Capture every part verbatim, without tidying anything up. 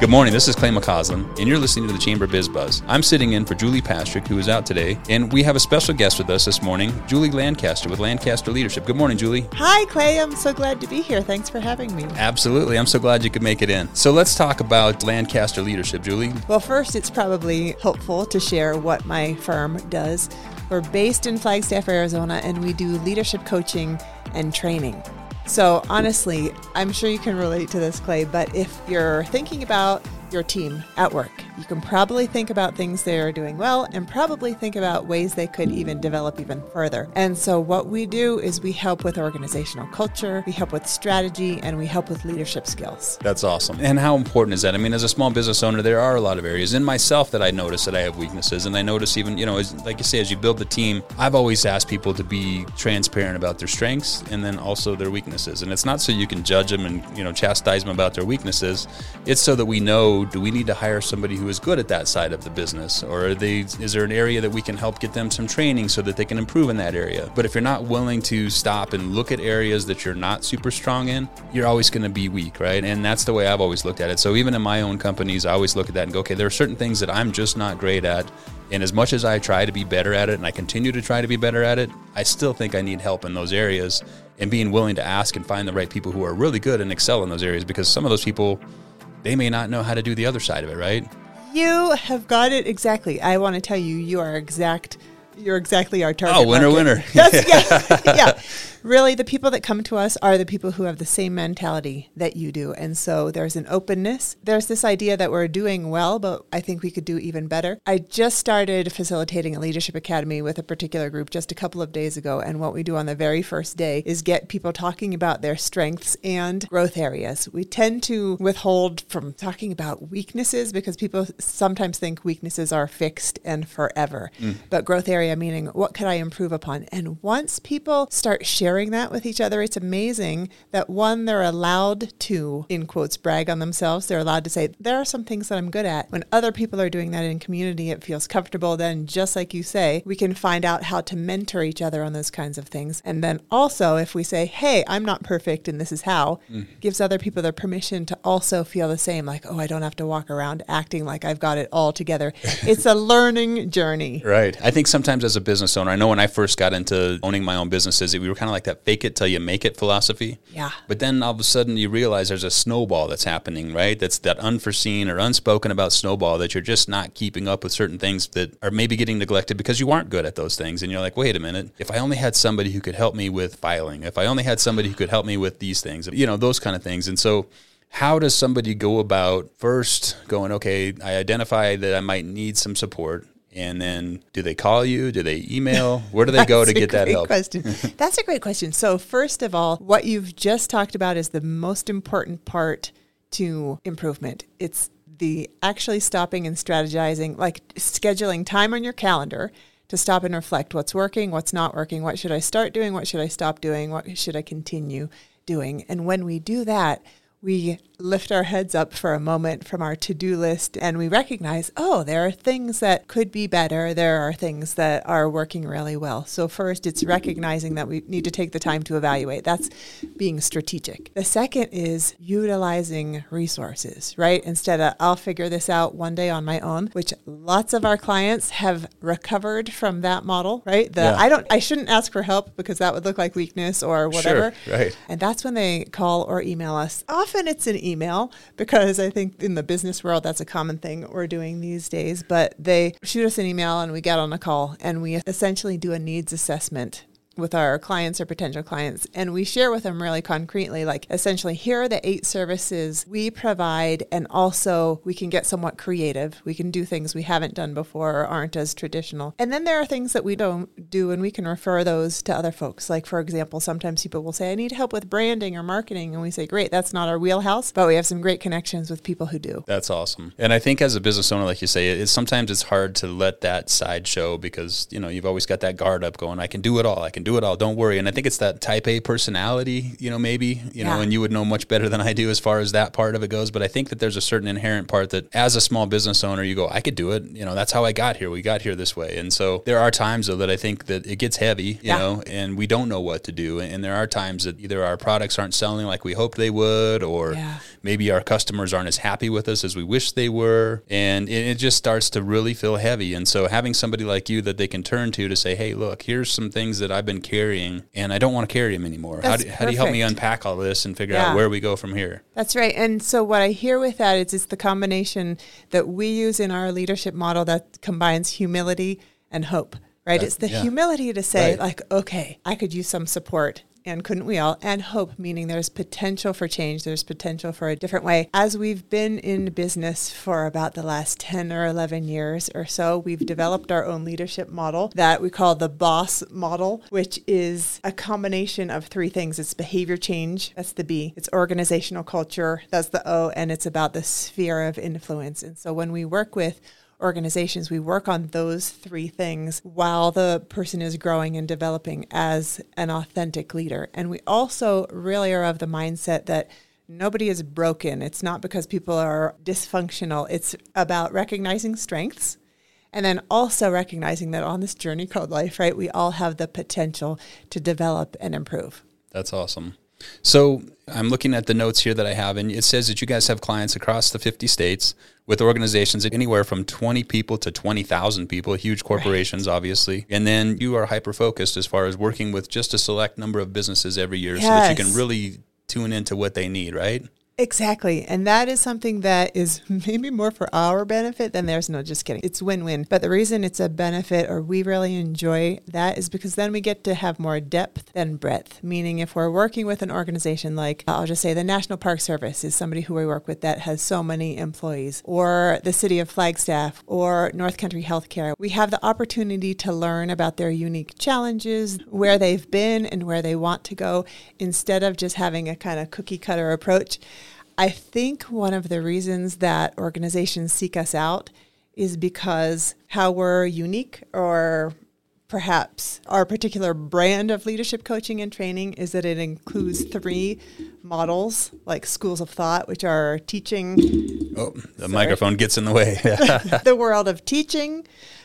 Good morning, this is Clay McCauslin, and you're listening to the Chamber Biz Buzz. I'm sitting in for Julie Pastrick, who is out today, and we have a special guest with us this morning, Julie Lancaster with Lancaster Leadership. Good morning, Julie. Hi, Clay. I'm so glad to be here. Thanks for having me. Absolutely. I'm so glad you could make it in. So let's talk about Lancaster Leadership, Julie. Well, first, it's probably helpful to share what my firm does. We're based in Flagstaff, Arizona, and we do leadership coaching and training. So honestly, I'm sure you can relate to this, Clay, but if you're thinking about your team at work, you can probably think about things they're doing well and probably think about ways they could even develop even further. And so what we do is we help with organizational culture, we help with strategy, and we help with leadership skills. That's awesome. And how important is that? I mean, as a small business owner, there are a lot of areas in myself that I notice that I have weaknesses. And I notice even, you know, as, like you say, as you build the team, I've always asked people to be transparent about their strengths and then also their weaknesses. And it's not so you can judge them and, you know, chastise them about their weaknesses. It's so that we know, do we need to hire somebody who is good at that side of the business? Or are they, is there an area that we can help get them some training so that they can improve in that area? But if you're not willing to stop and look at areas that you're not super strong in, you're always going to be weak, right? And that's the way I've always looked at it. So even in my own companies, I always look at that and go, okay, there are certain things that I'm just not great at. And as much as I try to be better at it, and I continue to try to be better at it, I still think I need help in those areas, and being willing to ask and find the right people who are really good and excel in those areas, because some of those people, they may not know how to do the other side of it, right? You have got it exactly. I want to tell you, you are exact. You're exactly our target. Oh, winner, winner. That's, yeah, yeah. Really, the people that come to us are the people who have the same mentality that you do. And so there's an openness. There's this idea that we're doing well, but I think we could do even better. I just started facilitating a leadership academy with a particular group just a couple of days ago. And what we do on the very first day is get people talking about their strengths and growth areas. We tend to withhold from talking about weaknesses because people sometimes think weaknesses are fixed and forever. Mm. But growth areas, meaning what could I improve upon? And once people start sharing that with each other, it's amazing that one, they're allowed to, in quotes, brag on themselves. They're allowed to say, there are some things that I'm good at. When other people are doing that in community, it feels comfortable. Then, just like you say, we can find out how to mentor each other on those kinds of things. And then also, if we say, hey, I'm not perfect and this is how, mm-hmm. gives other people the permission to also feel the same, like, oh, I don't have to walk around acting like I've got it all together. It's a learning journey. Right. I think sometimes Sometimes as a business owner, I know when I first got into owning my own businesses, we were kind of like that fake it till you make it philosophy. Yeah. But then all of a sudden you realize there's a snowball that's happening, right? That's that unforeseen or unspoken about snowball that you're just not keeping up with certain things that are maybe getting neglected because you aren't good at those things. And you're like, wait a minute, if I only had somebody who could help me with filing, if I only had somebody who could help me with these things, you know, those kind of things. And so how does somebody go about first going, okay, I identify that I might need some support. And then do they call you? Do they email? Where do they go to get that help? Question. That's a great question. So first of all, what you've just talked about is the most important part to improvement. It's the actually stopping and strategizing, like scheduling time on your calendar to stop and reflect what's working, what's not working, what should I start doing, what should I stop doing, what should I continue doing. And when we do that, we lift our heads up for a moment from our to-do list and we recognize, oh, there are things that could be better. There are things that are working really well. So first, it's recognizing that we need to take the time to evaluate. That's being strategic. The second is utilizing resources, right? Instead of, I'll figure this out one day on my own, which lots of our clients have recovered from that model, right? The, yeah. I don't, I shouldn't ask for help because that would look like weakness or whatever. Sure, right. And that's when they call or email us. Often Often it's an email because I think in the business world, that's a common thing we're doing these days, but they shoot us an email and we get on a call and we essentially do a needs assessment with our clients or potential clients. And we share with them really concretely, like essentially here are the eight services we provide. And also we can get somewhat creative. We can do things we haven't done before or aren't as traditional. And then there are things that we don't do and we can refer those to other folks. Like for example, sometimes people will say, I need help with branding or marketing. And we say, great, that's not our wheelhouse, but we have some great connections with people who do. That's awesome. And I think as a business owner, like you say, it's sometimes it's hard to let that side show because, you know, you've always got that guard up going, I can do it all. I can do do it all. Don't worry. And I think it's that type A personality, you know, maybe, you yeah. know, and you would know much better than I do as far as that part of it goes. But I think that there's a certain inherent part that as a small business owner, you go, I could do it. You know, that's how I got here. We got here this way. And so there are times though that I think that it gets heavy, you yeah. know, and we don't know what to do. And there are times that either our products aren't selling like we hoped they would, or yeah. Maybe our customers aren't as happy with us as we wish they were. And it just starts to really feel heavy. And so having somebody like you that they can turn to to say, hey, look, here's some things that I've been carrying and I don't want to carry them anymore. How do, how do you help me unpack all this and figure yeah. out where we go from here? That's right. And so what I hear with that is it's the combination that we use in our leadership model that combines humility and hope, right? That, it's the yeah. humility to say right. like, okay, I could use some support. And couldn't we all? And hope, meaning there's potential for change. There's potential for a different way. As we've been in business for about the last ten or eleven years or so, we've developed our own leadership model that we call the BOSS model, which is a combination of three things. It's behavior change. That's the B. It's organizational culture. That's the O. And it's about the sphere of influence. And so when we work with organizations, we work on those three things while the person is growing and developing as an authentic leader. And we also really are of the mindset that nobody is broken. It's not because people are dysfunctional. It's about recognizing strengths and then also recognizing that on this journey called life, right, we all have the potential to develop and improve. That's awesome. So I'm looking at the notes here that I have, and it says that you guys have clients across the fifty states with organizations anywhere from twenty people to twenty thousand people, huge corporations, right. obviously. And then you are hyper-focused as far as working with just a select number of businesses every year yes. so that you can really tune into what they need, right? Exactly. And that is something that is maybe more for our benefit than theirs. No, just kidding. It's win-win. But the reason it's a benefit or we really enjoy that is because then we get to have more depth than breadth. Meaning if we're working with an organization like, I'll just say the National Park Service is somebody who we work with that has so many employees, or the City of Flagstaff or North Country Healthcare, we have the opportunity to learn about their unique challenges, where they've been and where they want to go, instead of just having a kind of cookie cutter approach. I think one of the reasons that organizations seek us out is because how we're unique, or perhaps our particular brand of leadership coaching and training, is that it includes three models, like schools of thought, which are teaching. Oh, the sorry. microphone gets in the way. The world of teaching,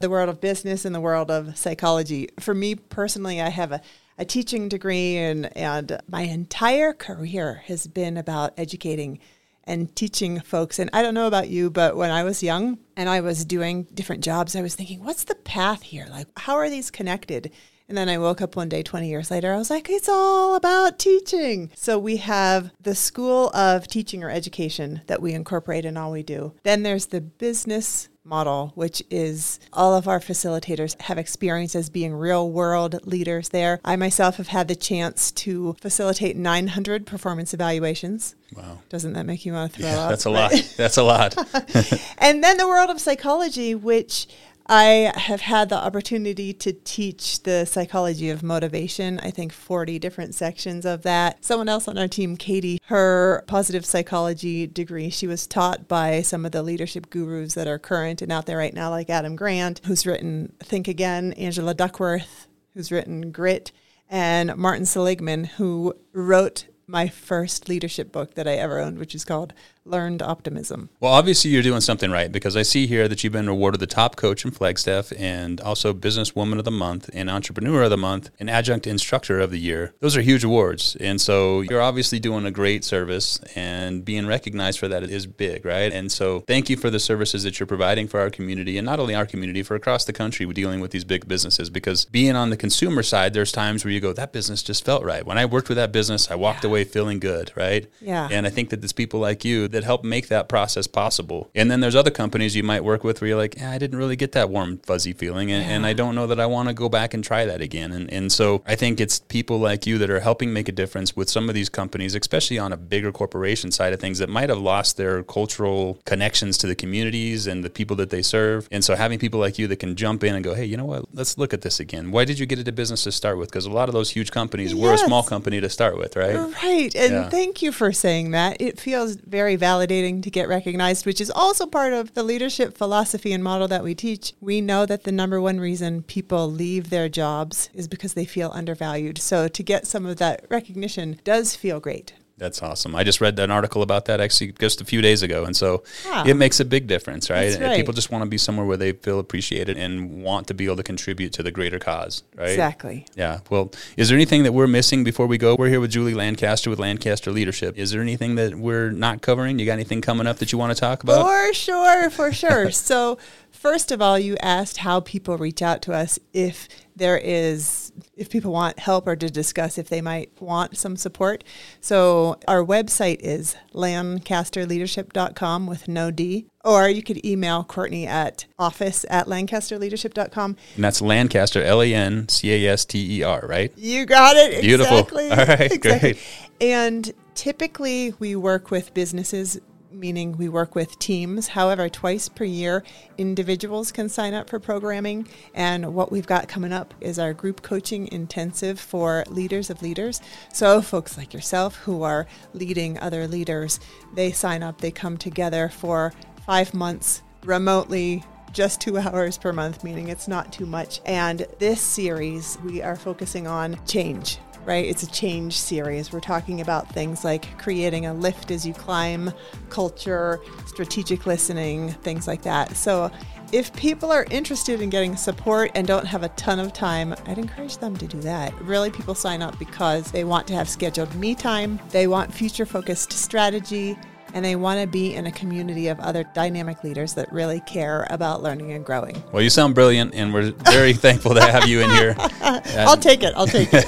the world of business, and the world of psychology. For me personally, I have a a teaching degree, and, and my entire career has been about educating and teaching folks. And I don't know about you, but when I was young and I was doing different jobs, I was thinking, what's the path here? Like, how are these connected? And then I woke up one day twenty years later, I was like, it's all about teaching. So we have the school of teaching or education that we incorporate in all we do. Then there's the business model, which is all of our facilitators have experience as being real world leaders there. I myself have had the chance to facilitate nine hundred performance evaluations. Wow. Doesn't that make you want to throw yeah, up? That's a right? lot. That's a lot. And then the world of psychology, which I have had the opportunity to teach the psychology of motivation, I think forty different sections of that. Someone else on our team, Katie, her positive psychology degree, she was taught by some of the leadership gurus that are current and out there right now, like Adam Grant, who's written Think Again, Angela Duckworth, who's written Grit, and Martin Seligman, who wrote my first leadership book that I ever owned, which is called Learned Optimism. Well, obviously you're doing something right, because I see here that you've been awarded the top coach in Flagstaff, and also Businesswoman of the Month and Entrepreneur of the Month and Adjunct Instructor of the Year. Those are huge awards. And so you're obviously doing a great service, and being recognized for that is big, right? And so thank you for the services that you're providing for our community, and not only our community, for across the country dealing with these big businesses. Because being on the consumer side, there's times where you go, that business just felt right. When I worked with that business, I walked yeah. away feeling good, right? Yeah. And I think that there's people like you that help make that process possible. And then there's other companies you might work with where you're like, eh, I didn't really get that warm, fuzzy feeling. And, yeah. and I don't know that I want to go back and try that again. And, and so I think it's people like you that are helping make a difference with some of these companies, especially on a bigger corporation side of things, that might have lost their cultural connections to the communities and the people that they serve. And so having people like you that can jump in and go, hey, you know what? Let's look at this again. Why did you get into business to start with? Because a lot of those huge companies yes. were a small company to start with, right? Right. Right. And yeah. thank you for saying that. It feels very validating to get recognized, which is also part of the leadership philosophy and model that we teach. We know that the number one reason people leave their jobs is because they feel undervalued. So to get some of that recognition does feel great. That's awesome. I just read an article about that actually just a few days ago. And so yeah. it makes a big difference, right? That's right. And people just want to be somewhere where they feel appreciated and want to be able to contribute to the greater cause, right? Exactly. Yeah. Well, is there anything that we're missing before we go? We're here with Julie Lancaster with Lancaster Leadership. Is there anything that we're not covering? You got anything coming up that you want to talk about? For sure, for sure. So first of all, you asked how people reach out to us if there is, if people want help or to discuss if they might want some support. So our website is Lancaster Leadership dot com with no D. Or you could email Courtney at office at Lancaster Leadership dot com. And that's Lancaster, L A N C A S T E R, right? You got it. Beautiful. Exactly. All right, exactly. Great. And typically we work with businesses, meaning we work with teams. However, twice per year, individuals can sign up for programming. And what we've got coming up is our group coaching intensive for Leaders of Leaders. So folks like yourself who are leading other leaders, they sign up, they come together for five months remotely, just two hours per month, meaning it's not too much. And this series, we are focusing on change. Right? It's a change series. We're talking about things like creating a lift as you climb, culture, strategic listening, things like that. So if people are interested in getting support and don't have a ton of time, I'd encourage them to do that. Really, people sign up because they want to have scheduled me time, they want future-focused strategy, and they want to be in a community of other dynamic leaders that really care about learning and growing. Well, you sound brilliant, and we're very thankful to have you in here. Uh, I'll take it. I'll take it.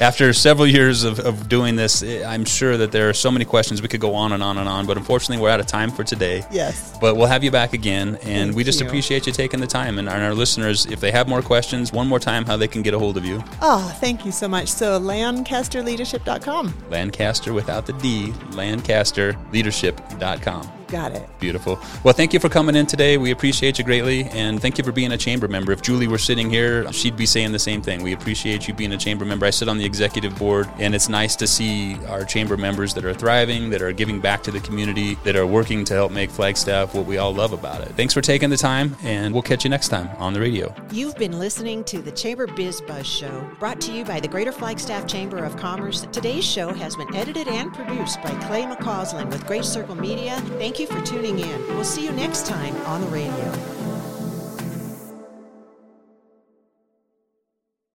After several years of, of doing this, I'm sure that there are so many questions. We could go on and on and on, but unfortunately, we're out of time for today. Yes. But we'll have you back again, and Thank we just you. appreciate you taking the time. And our listeners, if they have more questions, one more time, how they can get a hold of you. Oh, thank you so much. So, Lancaster Leadership dot com. Lancaster without the D, Lancaster. Leadership dot com. Got it. Beautiful. Well, thank you for coming in today. We appreciate you greatly, and thank you for being a chamber member. If Julie were sitting here, she'd be saying the same thing. We appreciate you being a chamber member. I sit on the executive board, and it's nice to see our chamber members that are thriving, that are giving back to the community, that are working to help make Flagstaff what we all love about it. Thanks for taking the time, and we'll catch you next time on the radio. You've been listening to the Chamber Biz Buzz Show, brought to you by the Greater Flagstaff Chamber of Commerce. Today's show has been edited and produced by Clay McCauslin with Great Circle Media. Thank you for tuning in. We'll see you next time on the radio.